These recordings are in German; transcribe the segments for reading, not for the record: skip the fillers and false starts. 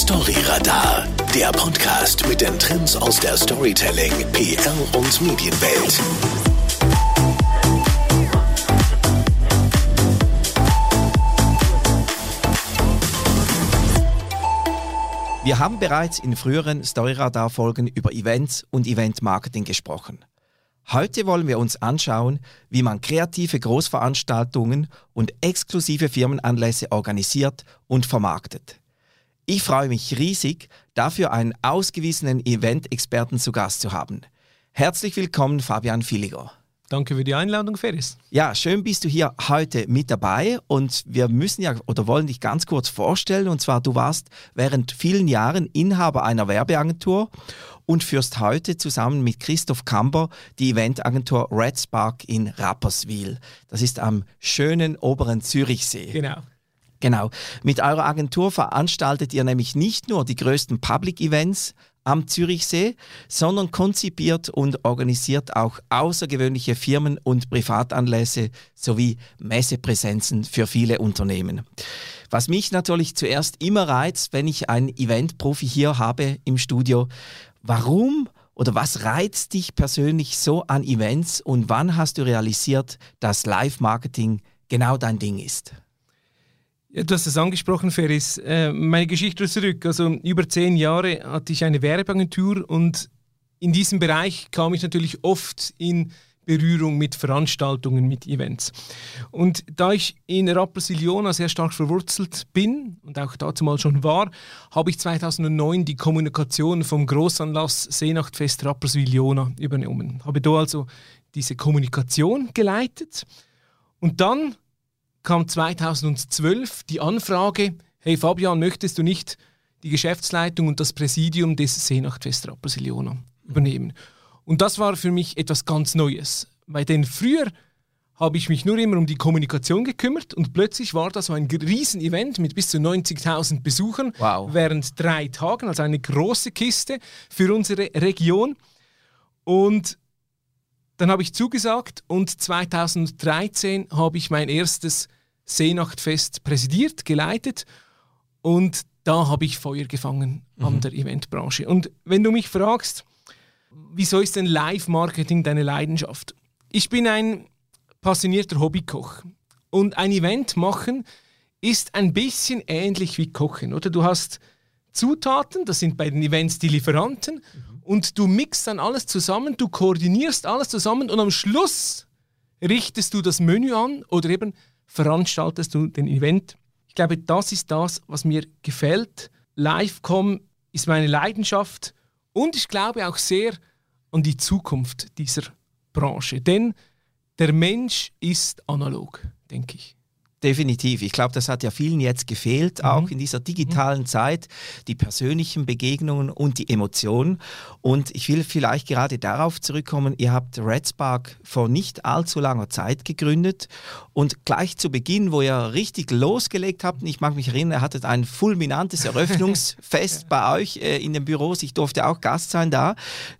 Storyradar, der Podcast mit den Trends aus der Storytelling-, PR- und Medienwelt. Wir haben bereits in früheren Storyradar-Folgen über Events und Event-Marketing gesprochen. Heute wollen wir uns anschauen, wie man kreative Großveranstaltungen und exklusive Firmenanlässe organisiert und vermarktet. Ich freue mich riesig, dafür einen ausgewiesenen Event-Experten zu Gast zu haben. Herzlich willkommen, Fabian Villiger. Danke für die Einladung, Feris. Ja, schön bist du hier heute mit dabei und wir müssen ja oder wollen dich ganz kurz vorstellen. Und zwar, du warst während vielen Jahren Inhaber einer Werbeagentur und führst heute zusammen mit Christoph Kamber die Eventagentur Redspark in Rapperswil. Das ist am schönen oberen Zürichsee. Genau. Mit eurer Agentur veranstaltet ihr nämlich nicht nur die größten Public-Events am Zürichsee, sondern konzipiert und organisiert auch außergewöhnliche Firmen- und Privatanlässe sowie Messepräsenzen für viele Unternehmen. Was mich natürlich zuerst immer reizt, wenn ich einen Eventprofi hier habe im Studio: Warum oder was reizt dich persönlich so an Events und wann hast du realisiert, dass Live-Marketing genau dein Ding ist? Ja, du hast es angesprochen, Feris. Meine Geschichte zurück. Also über 10 Jahre hatte ich eine Werbeagentur und in diesem Bereich kam ich natürlich oft in Berührung mit Veranstaltungen, mit Events. Und da ich in Rapperswil-Jona sehr stark verwurzelt bin und auch dazu mal schon war, habe ich 2009 die Kommunikation vom Grossanlass Seenachtfest Rapperswil-Jona übernommen. Habe da also diese Kommunikation geleitet und dann kam 2012 die Anfrage: Hey Fabian, möchtest du nicht die Geschäftsleitung und das Präsidium des Seenachtfest Rapperswil-Jona übernehmen? Und das war für mich etwas ganz Neues, weil denn früher habe ich mich nur immer um die Kommunikation gekümmert und plötzlich war das so ein Riesen-Event mit bis zu 90.000 Besuchern während 3 Tagen, also eine große Kiste für unsere Region. Und dann habe ich zugesagt und 2013 habe ich mein erstes Seenachtfest präsidiert, geleitet und da habe ich Feuer gefangen an der Eventbranche. Und wenn du mich fragst, wieso ist denn Live-Marketing deine Leidenschaft? Ich bin ein passionierter Hobbykoch und ein Event machen ist ein bisschen ähnlich wie Kochen, oder? Du hast Zutaten, das sind bei den Events die Lieferanten. Und du mixt dann alles zusammen, du koordinierst alles zusammen und am Schluss richtest du das Menü an oder eben veranstaltest du den Event. Ich glaube, das ist das, was mir gefällt. Livecom ist meine Leidenschaft und ich glaube auch sehr an die Zukunft dieser Branche. Denn der Mensch ist analog, denke ich. Definitiv. Ich glaube, das hat ja vielen jetzt gefehlt, auch in dieser digitalen Zeit, die persönlichen Begegnungen und die Emotionen. Und ich will vielleicht gerade darauf zurückkommen, ihr habt Redspark vor nicht allzu langer Zeit gegründet und gleich zu Beginn, wo ihr richtig losgelegt habt, ich mag mich erinnern, ihr hattet ein fulminantes Eröffnungsfest bei euch in den Büros, ich durfte auch Gast sein da,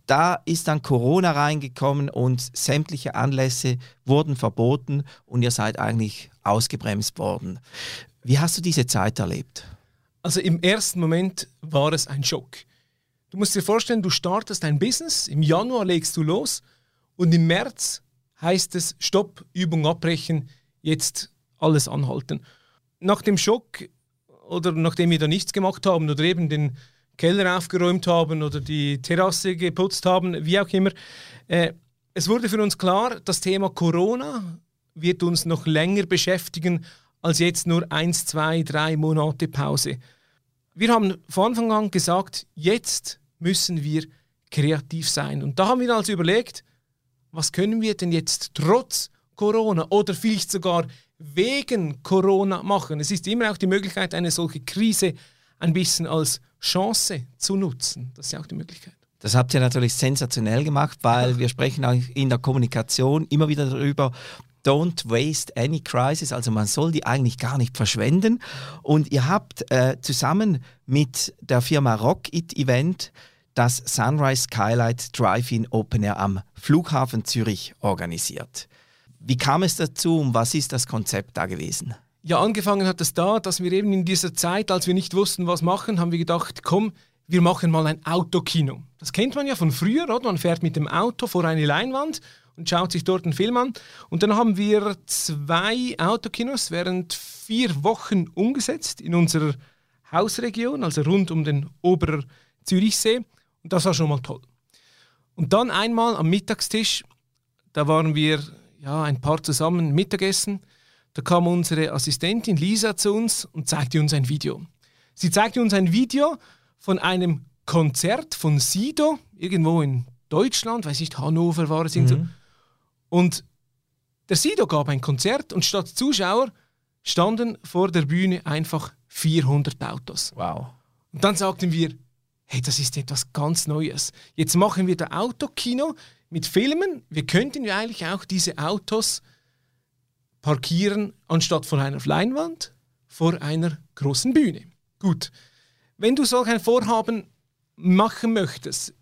da ist dann Corona reingekommen und sämtliche Anlässe wurden verboten und ihr seid eigentlich ausgebremst worden. Wie hast du diese Zeit erlebt? Also im ersten Moment war es ein Schock. Du musst dir vorstellen, du startest ein Business, im Januar legst du los und im März heißt es Stopp, Übung abbrechen, jetzt alles anhalten. Nach dem Schock oder nachdem wir da nichts gemacht haben oder eben den Keller aufgeräumt haben oder die Terrasse geputzt haben, wie auch immer, es wurde für uns klar, das Thema Corona wird uns noch länger beschäftigen als jetzt nur 1, 2, 3 Monate Pause. Wir haben von Anfang an gesagt, jetzt müssen wir kreativ sein. Und da haben wir also überlegt, was können wir denn jetzt trotz Corona oder vielleicht sogar wegen Corona machen? Es ist immer auch die Möglichkeit, eine solche Krise ein bisschen als Chance zu nutzen. Das ist ja auch die Möglichkeit. Das habt ihr natürlich sensationell gemacht, weil wir sprechen auch in der Kommunikation immer wieder darüber, don't waste any crisis, also man soll die eigentlich gar nicht verschwenden. Und ihr habt zusammen mit der Firma Rocket Event das Sunrise Skylight Drive-In Open Air am Flughafen Zürich organisiert. Wie kam es dazu und was ist das Konzept da gewesen? Ja, angefangen hat es da, dass wir eben in dieser Zeit, als wir nicht wussten, was machen, haben wir gedacht, komm, wir machen mal ein Autokino. Das kennt man ja von früher, oder? Man fährt mit dem Auto vor eine Leinwand und schaut sich dort einen Film an. Und dann haben wir 2 Autokinos während 4 Wochen umgesetzt in unserer Hausregion, also rund um den Oberzürichsee. Und das war schon mal toll. Und dann einmal am Mittagstisch, da waren wir ja, ein paar zusammen Mittagessen. Da kam unsere Assistentin Lisa zu uns und zeigte uns ein Video. Sie zeigte uns ein Video von einem Konzert von Sido, irgendwo in Deutschland, weiß nicht, Hannover war es. So. Und der Sido gab ein Konzert und statt Zuschauer standen vor der Bühne einfach 400 Autos. Wow. Und dann sagten wir, hey, das ist etwas ganz Neues. Jetzt machen wir da Autokino mit Filmen. Wir könnten ja eigentlich auch diese Autos parkieren, anstatt vor einer Leinwand, vor einer großen Bühne. Gut, wenn du solch ein Vorhaben machen möchtest,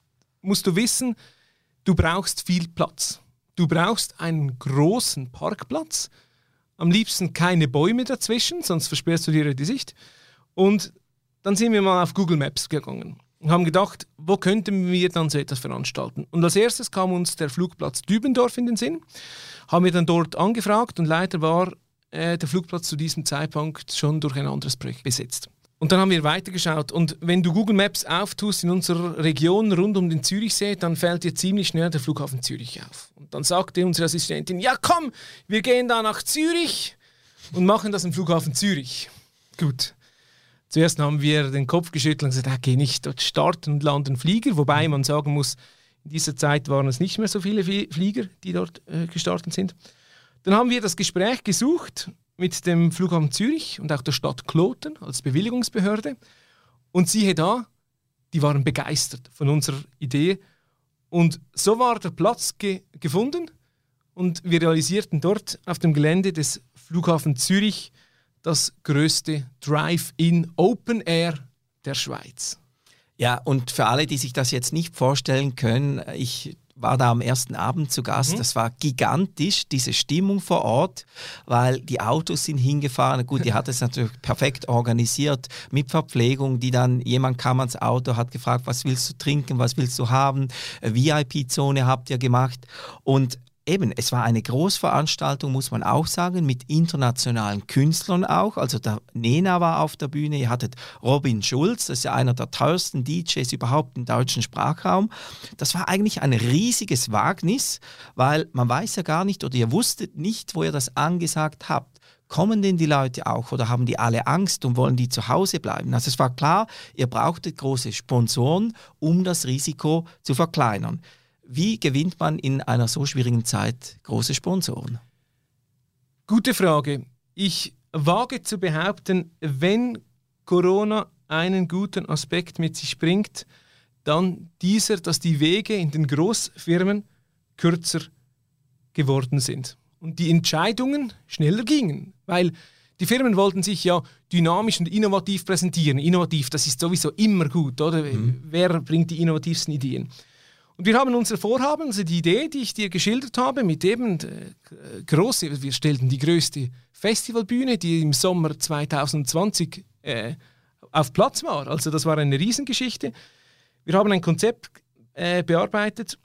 musst du wissen, du brauchst viel Platz. Du brauchst einen großen Parkplatz, am liebsten keine Bäume dazwischen, sonst versperrst du dir die Sicht. Und dann sind wir mal auf Google Maps gegangen und haben gedacht, wo könnten wir dann so etwas veranstalten? Und als erstes kam uns der Flugplatz Dübendorf in den Sinn, haben wir dann dort angefragt und leider war der Flugplatz zu diesem Zeitpunkt schon durch ein anderes Projekt besetzt. Und dann haben wir weitergeschaut und wenn du Google Maps auftust in unserer Region rund um den Zürichsee, dann fällt dir ziemlich schnell der Flughafen Zürich auf. Und dann sagte unsere Assistentin, ja komm, wir gehen da nach Zürich und machen das im Flughafen Zürich. Gut. Zuerst haben wir den Kopf geschüttelt und gesagt, geh nicht, dort starten und landen Flieger. Wobei man sagen muss, in dieser Zeit waren es nicht mehr so viele Flieger, die dort gestartet sind. Dann haben wir das Gespräch gesucht mit dem Flughafen Zürich und auch der Stadt Kloten als Bewilligungsbehörde. Und siehe da, die waren begeistert von unserer Idee. Und so war der Platz gefunden und wir realisierten dort auf dem Gelände des Flughafen Zürich das größte Drive-In Open Air der Schweiz. Ja, und für alle, die sich das jetzt nicht vorstellen können, ich war da am ersten Abend zu Gast. Das war gigantisch, diese Stimmung vor Ort, weil die Autos sind hingefahren. Gut, die hat es natürlich perfekt organisiert mit Verpflegung, die dann, jemand kam ans Auto, hat gefragt, was willst du trinken, was willst du haben? VIP-Zone habt ihr gemacht. Und eben, es war eine Großveranstaltung, muss man auch sagen, mit internationalen Künstlern auch. Also der Nena war auf der Bühne, ihr hattet Robin Schulz, das ist ja einer der teuersten DJs überhaupt im deutschen Sprachraum. Das war eigentlich ein riesiges Wagnis, weil man weiß ja gar nicht oder ihr wusstet nicht, wo ihr das angesagt habt. Kommen denn die Leute auch oder haben die alle Angst und wollen die zu Hause bleiben? Also es war klar, ihr brauchtet große Sponsoren, um das Risiko zu verkleinern. Wie gewinnt man in einer so schwierigen Zeit große Sponsoren? Gute Frage. Ich wage zu behaupten, wenn Corona einen guten Aspekt mit sich bringt, dann dieser, dass die Wege in den Großfirmen kürzer geworden sind und die Entscheidungen schneller gingen, weil die Firmen wollten sich ja dynamisch und innovativ präsentieren. Innovativ, das ist sowieso immer gut, oder? Wer bringt die innovativsten Ideen? Und wir haben unser Vorhaben, also die Idee, die ich dir geschildert habe, mit eben wir stellten die größte Festivalbühne, die im Sommer 2020 auf Platz war. Also das war eine Riesengeschichte. Wir haben ein Konzept erarbeitet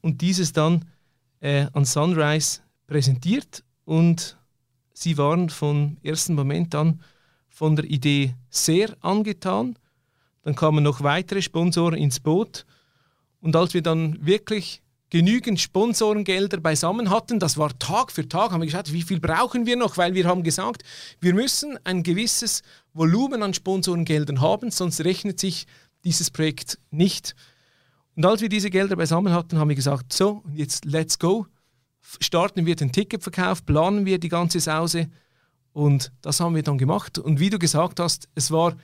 und dieses dann an Sunrise präsentiert. Und sie waren vom ersten Moment an von der Idee sehr angetan. Dann kamen noch weitere Sponsoren ins Boot. Und als wir dann wirklich genügend Sponsorengelder beisammen hatten, das war Tag für Tag, haben wir geschaut, wie viel brauchen wir noch, weil wir haben gesagt, wir müssen ein gewisses Volumen an Sponsorengeldern haben, sonst rechnet sich dieses Projekt nicht. Und als wir diese Gelder beisammen hatten, haben wir gesagt, so, jetzt let's go, starten wir den Ticketverkauf, planen wir die ganze Sause und das haben wir dann gemacht. Und wie du gesagt hast, es war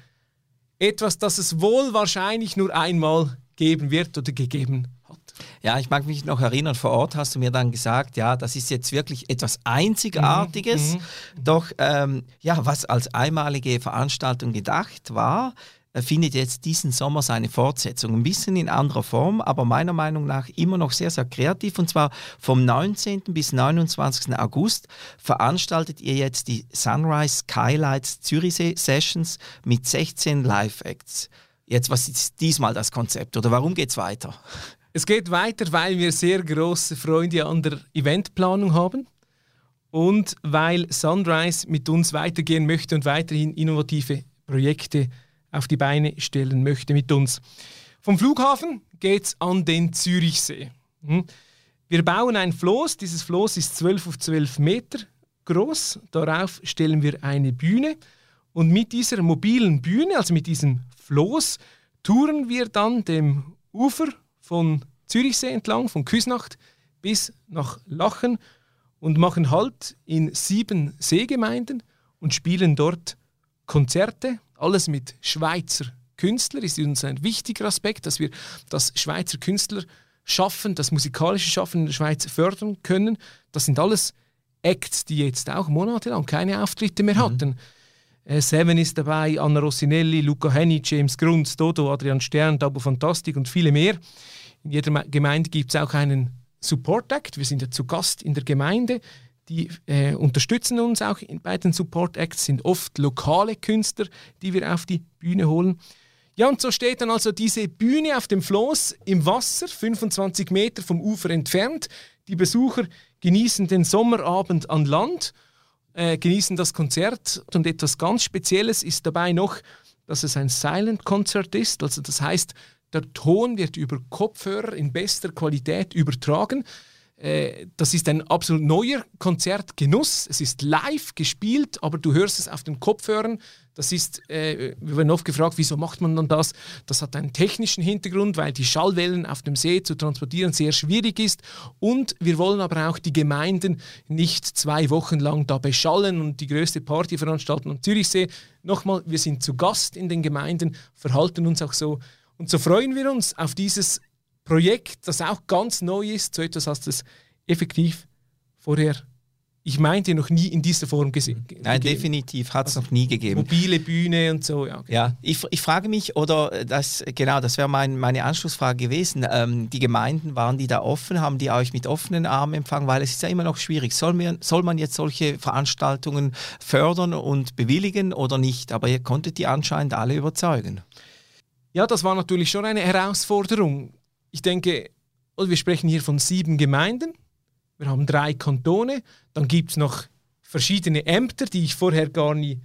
etwas, das es wohl wahrscheinlich nur einmal geben wird oder gegeben hat. Ja, ich mag mich noch erinnern, vor Ort hast du mir dann gesagt, ja, das ist jetzt wirklich etwas Einzigartiges, doch ja, was als einmalige Veranstaltung gedacht war, findet jetzt diesen Sommer seine Fortsetzung. Ein bisschen in anderer Form, aber meiner Meinung nach immer noch sehr, sehr kreativ. Und zwar vom 19. bis 29. August veranstaltet ihr jetzt die Sunrise Skylights Zürichsee Sessions mit 16 Live-Acts. Jetzt, was ist diesmal das Konzept oder warum geht es weiter? Es geht weiter, weil wir sehr große Freunde an der Eventplanung haben und weil Sunrise mit uns weitergehen möchte und weiterhin innovative Projekte auf die Beine stellen möchte mit uns. Vom Flughafen geht es an den Zürichsee. Wir bauen ein Floß. Dieses Floß ist 12 auf 12 Meter groß. Darauf stellen wir eine Bühne. Und mit dieser mobilen Bühne, also mit diesem Floß, touren wir dann dem Ufer von Zürichsee entlang, von Küsnacht bis nach Lachen und machen Halt in 7 Seegemeinden und spielen dort Konzerte. Alles mit Schweizer Künstlern ist uns ein wichtiger Aspekt, dass wir das Schweizer Künstler schaffen, das musikalische Schaffen in der Schweiz fördern können. Das sind alles Acts, die jetzt auch monatelang keine Auftritte mehr hatten. Seven ist dabei, Anna Rossinelli, Luca Henni, James Grunz, Dodo, Adrian Stern, Dabu Fantastic und viele mehr. In jeder Gemeinde gibt es auch einen Support-Act. Wir sind ja zu Gast in der Gemeinde. Die unterstützen uns auch bei den Support-Acts, sind oft lokale Künstler, die wir auf die Bühne holen. Ja, und so steht dann also diese Bühne auf dem Floß im Wasser, 25 Meter vom Ufer entfernt. Die Besucher genießen den Sommerabend an Land, genießen das Konzert. Und etwas ganz Spezielles ist dabei noch, dass es ein Silent-Konzert ist. Also das heißt, der Ton wird über Kopfhörer in bester Qualität übertragen. Das ist ein absolut neuer Konzertgenuss. Es ist live gespielt, aber du hörst es auf den Kopfhörern. Das ist, wir werden oft gefragt, wieso macht man dann das? Das hat einen technischen Hintergrund, weil die Schallwellen auf dem See zu transportieren sehr schwierig ist. Und wir wollen aber auch die Gemeinden nicht 2 Wochen lang da beschallen und die größte Party veranstalten am Zürichsee. Nochmal, wir sind zu Gast in den Gemeinden, verhalten uns auch so. Und so freuen wir uns auf dieses Projekt, das auch ganz neu ist, so etwas, als das effektiv vorher, ich meinte, noch nie in dieser Form gesehen. Nein, definitiv, hat es noch nie gegeben. Mobile Bühne und so, ja. Okay. Ja, ich frage mich, oder das, genau, das wäre meine Anschlussfrage gewesen, die Gemeinden, waren die da offen, haben die euch mit offenen Armen empfangen, weil es ist ja immer noch schwierig. Soll man jetzt solche Veranstaltungen fördern und bewilligen oder nicht? Aber ihr konntet die anscheinend alle überzeugen. Ja, das war natürlich schon eine Herausforderung. Ich denke, wir sprechen hier von 7 Gemeinden, wir haben 3 Kantone, dann gibt es noch verschiedene Ämter, die ich vorher gar nie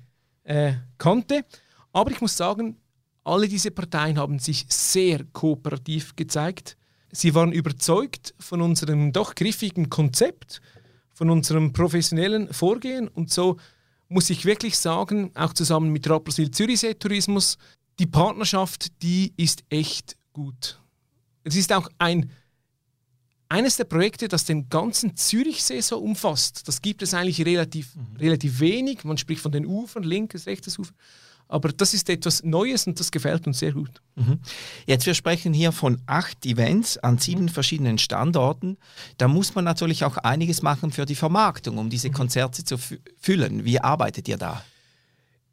kannte. Aber ich muss sagen, alle diese Parteien haben sich sehr kooperativ gezeigt. Sie waren überzeugt von unserem doch griffigen Konzept, von unserem professionellen Vorgehen. Und so muss ich wirklich sagen, auch zusammen mit Rapperswil-Zürichsee-Tourismus, die Partnerschaft, die ist echt gut. Es ist auch eines der Projekte, das den ganzen Zürichsee so umfasst. Das gibt es eigentlich relativ wenig. Man spricht von den Ufern, linkes, rechtes Ufer. Aber das ist etwas Neues und das gefällt uns sehr gut. Jetzt, wir sprechen hier von 8 Events an 7 verschiedenen Standorten. Da muss man natürlich auch einiges machen für die Vermarktung, um diese Konzerte zu füllen. Wie arbeitet ihr da?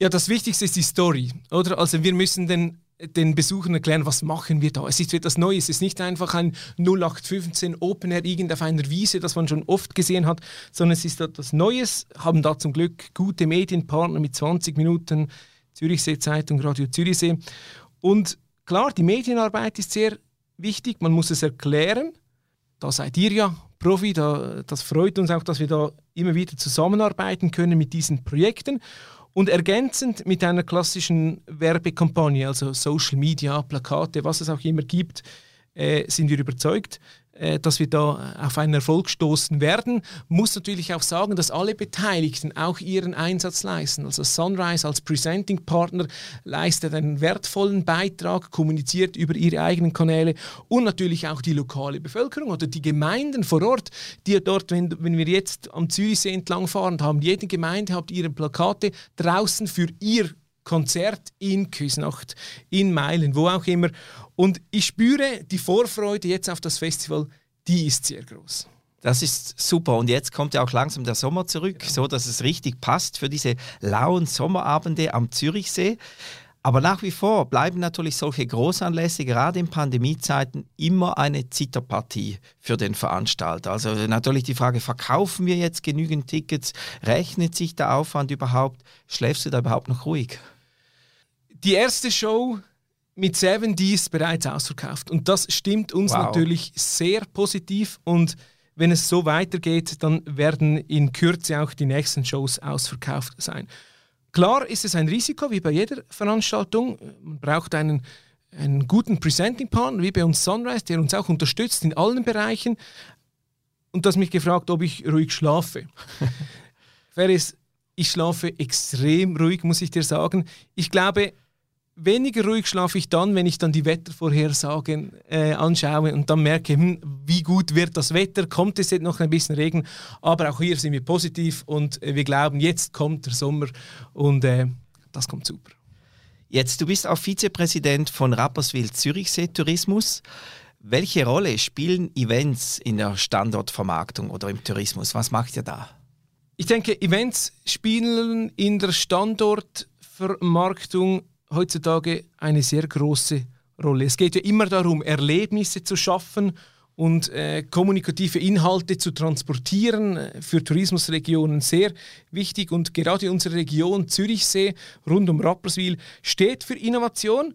Ja, das Wichtigste ist die Story, oder? Also wir müssen den Besuchern erklären, was machen wir da. Es ist etwas Neues, es ist nicht einfach ein 0815 Open Air irgend auf einer Wiese, das man schon oft gesehen hat, sondern es ist etwas Neues, haben da zum Glück gute Medienpartner mit 20 Minuten, Zürichsee Zeitung, Radio Zürichsee. Und klar, die Medienarbeit ist sehr wichtig, man muss es erklären, da seid ihr ja Profi, das freut uns auch, dass wir da immer wieder zusammenarbeiten können mit diesen Projekten. Und ergänzend mit einer klassischen Werbekampagne, also Social Media, Plakate, was es auch immer gibt, sind wir überzeugt, dass wir da auf einen Erfolg stoßen werden. Muss natürlich auch sagen, dass alle Beteiligten auch ihren Einsatz leisten. Also Sunrise als Presenting-Partner leistet einen wertvollen Beitrag, kommuniziert über ihre eigenen Kanäle und natürlich auch die lokale Bevölkerung oder die Gemeinden vor Ort, die ja dort, wenn wir jetzt am Zürichsee entlang fahren, haben jede Gemeinde hat ihre Plakate draußen für ihr Konzert in Küsnacht, in Meilen, wo auch immer. Und ich spüre, die Vorfreude jetzt auf das Festival, die ist sehr groß. Das ist super. Und jetzt kommt ja auch langsam der Sommer zurück, genau, so dass es richtig passt für diese lauen Sommerabende am Zürichsee. Aber nach wie vor bleiben natürlich solche Großanlässe, gerade in Pandemiezeiten, immer eine Zitterpartie für den Veranstalter. Also natürlich die Frage, verkaufen wir jetzt genügend Tickets? Rechnet sich der Aufwand überhaupt? Schläfst du da überhaupt noch ruhig? Die erste Show mit Seven, die ist bereits ausverkauft. Und das stimmt uns natürlich sehr positiv. Und wenn es so weitergeht, dann werden in Kürze auch die nächsten Shows ausverkauft sein. Klar ist es ein Risiko, wie bei jeder Veranstaltung. Man braucht einen guten Presenting-Partner, wie bei uns Sunrise, der uns auch unterstützt in allen Bereichen. Und du hast mich gefragt, ob ich ruhig schlafe. Ferris, ich schlafe extrem ruhig, muss ich dir sagen. Ich glaube, weniger ruhig schlafe ich dann, wenn ich dann die Wettervorhersagen anschaue und dann merke, wie gut wird das Wetter, kommt es jetzt noch ein bisschen Regen, aber auch hier sind wir positiv und wir glauben, jetzt kommt der Sommer und das kommt super. Jetzt, du bist auch Vizepräsident von Rapperswil-Zürichsee-Tourismus. Welche Rolle spielen Events in der Standortvermarktung oder im Tourismus? Was macht ihr da? Ich denke, Events spielen in der Standortvermarktung heutzutage eine sehr große Rolle. Es geht ja immer darum, Erlebnisse zu schaffen und kommunikative Inhalte zu transportieren. Für Tourismusregionen sehr wichtig. Und gerade unsere Region Zürichsee rund um Rapperswil steht für Innovation.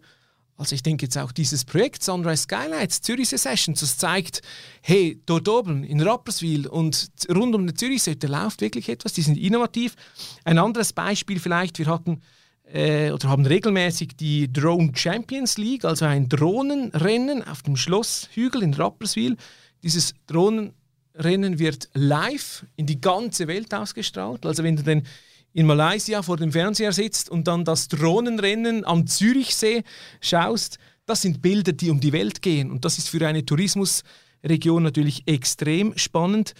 Also ich denke jetzt auch dieses Projekt Sunrise Skylights Zürichsee Sessions, das zeigt, hey, dort oben in Rapperswil und rund um den Zürichsee, da läuft wirklich etwas, die sind innovativ. Ein anderes Beispiel vielleicht, wir hatten oder haben regelmäßig die Drone Champions League, also ein Drohnenrennen auf dem Schlosshügel in Rapperswil. Dieses Drohnenrennen wird live in die ganze Welt ausgestrahlt. Also wenn du dann in Malaysia vor dem Fernseher sitzt und dann das Drohnenrennen am Zürichsee schaust, das sind Bilder, die um die Welt gehen. Und das ist für eine Tourismusregion natürlich extrem spannend.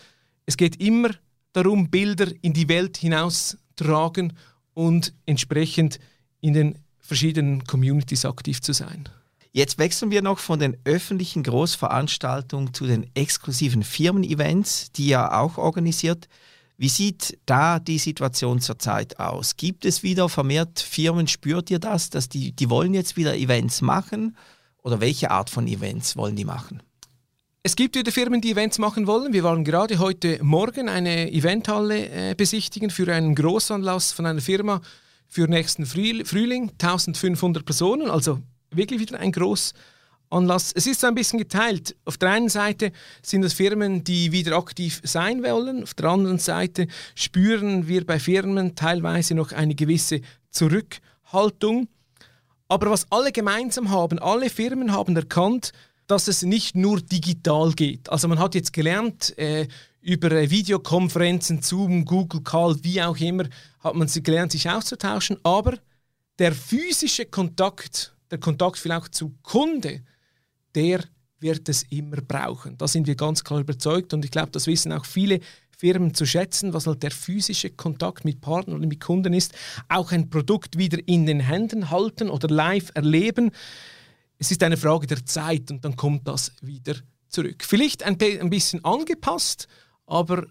Es geht immer darum, Bilder in die Welt hinaustragen und entsprechend in den verschiedenen Communities aktiv zu sein. Jetzt wechseln wir noch von den öffentlichen Großveranstaltungen zu den exklusiven Firmen-Events, die ihr auch organisiert. Wie sieht da die Situation zurzeit aus? Gibt es wieder vermehrt Firmen, spürt ihr das, dass die wollen jetzt wieder Events machen? Oder welche Art von Events wollen die machen? Es gibt wieder Firmen, die Events machen wollen. Wir waren gerade heute Morgen eine Eventhalle besichtigen für einen Großanlass von einer Firma für nächsten Frühling. 1500 Personen, also wirklich wieder ein Großanlass. Es ist so ein bisschen geteilt. Auf der einen Seite sind es Firmen, die wieder aktiv sein wollen. Auf der anderen Seite spüren wir bei Firmen teilweise noch eine gewisse Zurückhaltung. Aber was alle gemeinsam haben, alle Firmen haben erkannt, dass es nicht nur digital geht. Also man hat jetzt gelernt, über Videokonferenzen, Zoom, Google Call, wie auch immer, hat man gelernt, sich auszutauschen. Aber der physische Kontakt, der Kontakt vielleicht zu Kunde, der wird es immer brauchen. Da sind wir ganz klar überzeugt und ich glaube, das wissen auch viele Firmen zu schätzen, was halt der physische Kontakt mit Partnern oder mit Kunden ist. Auch ein Produkt wieder in den Händen halten oder live erleben. Es ist eine Frage der Zeit und dann kommt das wieder zurück. Vielleicht ein bisschen angepasst, aber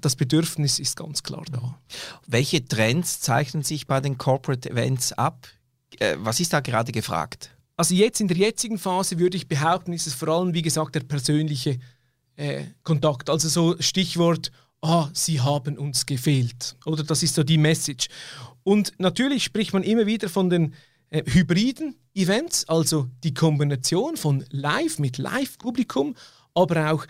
das Bedürfnis ist ganz klar da. Welche Trends zeichnen sich bei den Corporate Events ab? Was ist da gerade gefragt? Also jetzt in der jetzigen Phase würde ich behaupten, ist es vor allem, wie gesagt, der persönliche Kontakt. Also so Stichwort, sie haben uns gefehlt. Oder das ist so die Message. Und natürlich spricht man immer wieder von den hybriden Events, also die Kombination von Live mit Live-Publikum, aber auch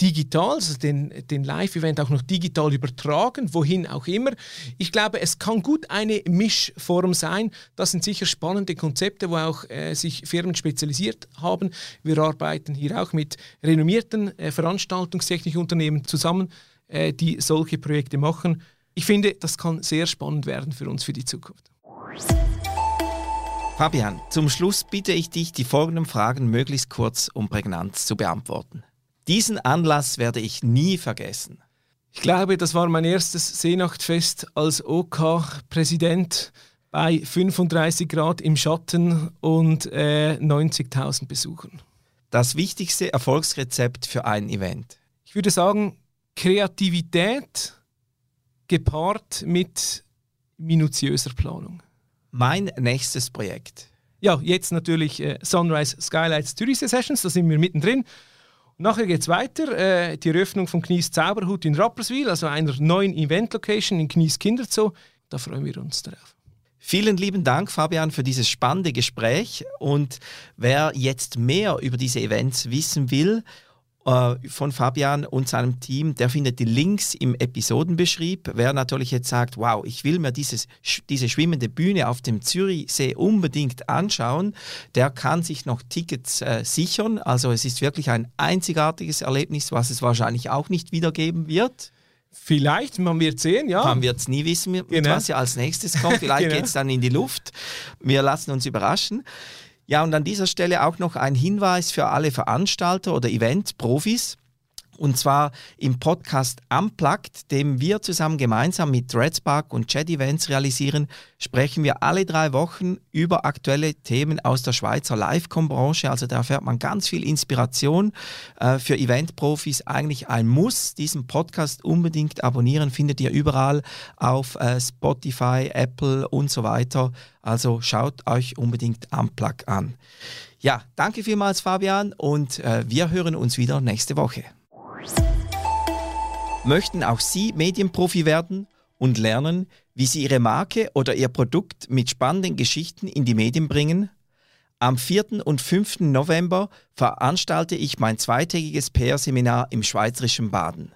digital, also den Live-Event auch noch digital übertragen, wohin auch immer. Ich glaube, es kann gut eine Mischform sein. Das sind sicher spannende Konzepte, wo auch sich Firmen spezialisiert haben. Wir arbeiten hier auch mit renommierten Veranstaltungstechnikunternehmen zusammen, die solche Projekte machen. Ich finde, das kann sehr spannend werden für uns für die Zukunft. Fabian, zum Schluss bitte ich dich, die folgenden Fragen möglichst kurz und prägnant zu beantworten. Diesen Anlass werde ich nie vergessen. Ich glaube, das war mein erstes Seenachtfest als OK-Präsident bei 35 Grad im Schatten und 90.000 Besuchern. Das wichtigste Erfolgsrezept für ein Event? Ich würde sagen, Kreativität gepaart mit minutiöser Planung. mein nächstes Projekt? Ja, jetzt natürlich Sunrise Skylights Zürichsee Sessions, da sind wir mittendrin. Nachher geht es weiter, die Eröffnung von Knies Zauberhut in Rapperswil, also einer neuen Event-Location in Knies Kinderzoo. Da freuen wir uns darauf. Vielen lieben Dank, Fabian, für dieses spannende Gespräch. Und wer jetzt mehr über diese Events wissen will, von Fabian und seinem Team, der findet die Links im Episodenbeschrieb. Wer natürlich jetzt sagt, wow, ich will mir diese schwimmende Bühne auf dem Zürichsee unbedingt anschauen, der kann sich noch Tickets sichern. Also es ist wirklich ein einzigartiges Erlebnis, was es wahrscheinlich auch nicht wiedergeben wird. Vielleicht, man wird sehen, ja. Man wird es nie wissen, was ja als nächstes kommt. Vielleicht geht es dann in die Luft. Wir lassen uns überraschen. Ja, und an dieser Stelle auch noch ein Hinweis für alle Veranstalter oder Event-Profis. Und zwar im Podcast Unplugged, den wir gemeinsam mit Redspark und Jet Events realisieren, sprechen wir alle 3 Wochen über aktuelle Themen aus der Schweizer Live-Com-Branche. Also da erfährt man ganz viel Inspiration für Event-Profis. Eigentlich ein Muss. Diesen Podcast unbedingt abonnieren, findet ihr überall auf Spotify, Apple und so weiter. Also schaut euch unbedingt Unplugged an. Ja, danke vielmals, Fabian, und wir hören uns wieder nächste Woche. Möchten auch Sie Medienprofi werden und lernen, wie Sie Ihre Marke oder Ihr Produkt mit spannenden Geschichten in die Medien bringen? Am 4. und 5. November veranstalte ich mein 2-tägiges PR-Seminar im schweizerischen Baden.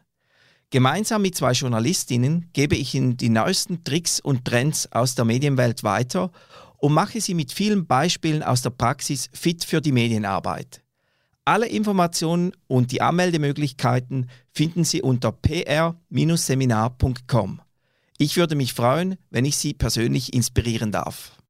Gemeinsam mit 2 Journalistinnen gebe ich Ihnen die neuesten Tricks und Trends aus der Medienwelt weiter und mache Sie mit vielen Beispielen aus der Praxis fit für die Medienarbeit. Alle Informationen und die Anmeldemöglichkeiten finden Sie unter pr-seminar.com. Ich würde mich freuen, wenn ich Sie persönlich inspirieren darf.